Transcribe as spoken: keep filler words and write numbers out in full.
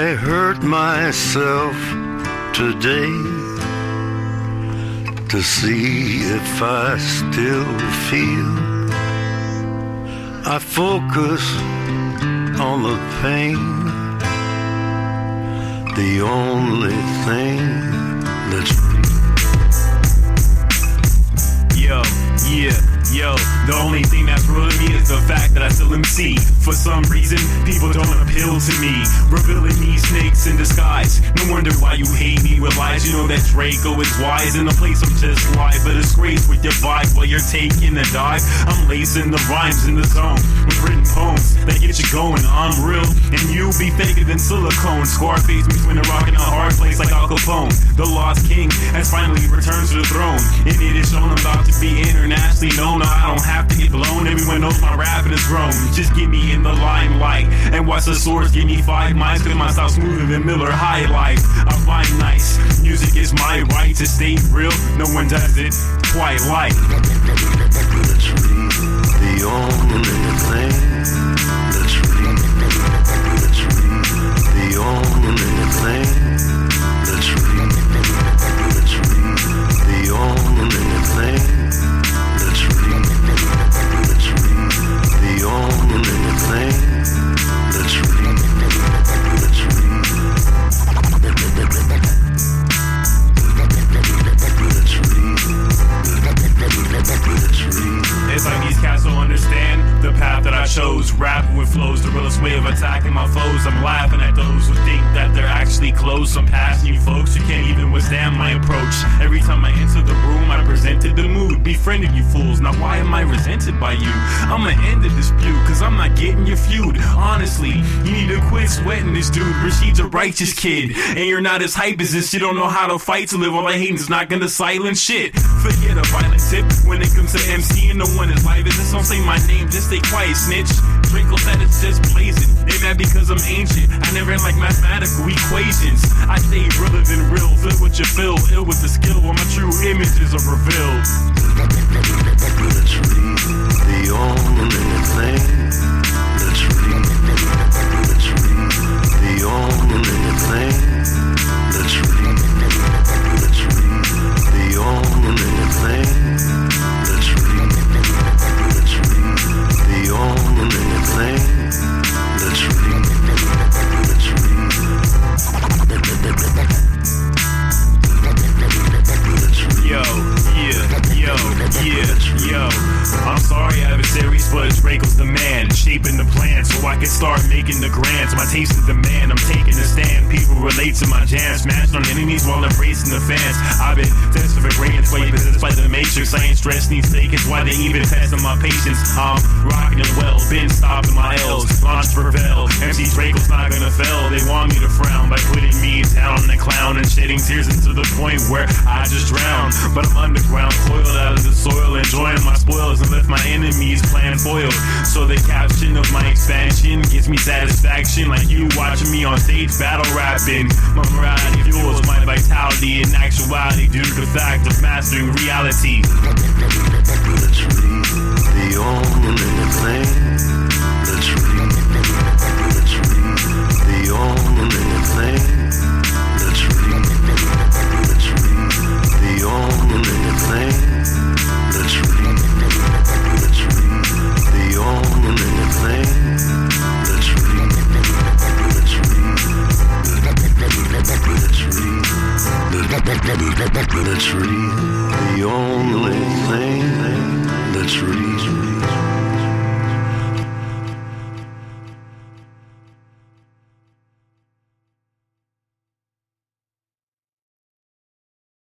I hurt myself today to see if I still feel. I focus on the pain, the only thing that's real. Yo, yeah. Yo, the only thing that's ruined me is the fact that I still M C. For some reason, people don't appeal to me, revealing these snakes in disguise. No wonder why you hate me with lies. You know that Draco is wise. In the place I'm just live, but it's great with your vibe while you're taking a dive. I'm lacing the rhymes in the zone with written poems that get you going. I'm real, and you be faker than silicone. Scarface between a rock and a hard place like Al Capone. The lost king has finally returned to the throne, and it is shown I'm about to be internationally known. No, I don't have to get blown. Everyone knows my rapping is grown. Just get me in the limelight and watch the source give me five miles. Cause my style's smoother than Miller High Life. I find nice. Music is my right to stay real. No one does it quite like. That's real. The only thing that's real. That's real. The only thing that's real. That's real. The only thing. The only thing that's real, that's real. It's like these cats don't understand the path that I chose. Rapping with flows, the realest way of attacking my foes. I'm laughing at those who think that they're actually close. I'm passing you folks, you can't even withstand my approach. Every time I enter the room, I presented the mood. Befriended you fools, now why am I resented by you? I'ma end the dispute, cause I'm not getting your feud. Honestly, you need to quit sweating this dude. Rashid's a righteous kid, and you're not as hype as this. You don't know how to fight to live, all I hate is not gonna silence shit. Forget a violent tip when it comes to M C, and no one is live. Is this, don't say my name, just stay quiet, snitch. Wrinkles that it's just blazing. They mad because I'm ancient. I never had like mathematical equations. I stay realer than real. Flip what you feel. Ill with the skill where my true images are revealed. That's real. The only thing that's real. That's real. The only thing that's real. That's real. The only thing that's real. That's real. The only thing that's real, that's real, that's real. Yo, yeah, yo, yeah, yo. I'm sorry, adversaries, but Draco's the man, shaping the plan so I can start making the grants. My taste is the man, I'm taking a stand. People relate to my jams, smashed on enemies while embracing the fans. I've been tested for greatness, way possessed by the matrix. I ain't stressed, these fakers, why they even testing my patience? I'm rocking it well, been stopping my L's. Launch for Vell, M C Draco's not gonna fail. They want me to frown by putting me down on the clown and shedding tears into the point where I just drown. But I'm underground, coiled out of the soil, enjoying my spoils and left my enemies plan foiled. So the caption of my expansion gives me satisfaction, like you watching me on stage battle rapping. My morality fuels my vitality. In actuality, due to the fact of mastering reality. That's real. The only thing that's real. That's real. The only thing that's real. That's real. The only thing that's real. That's real. The only thing that's real. That's real. That's real. The only thing that's real.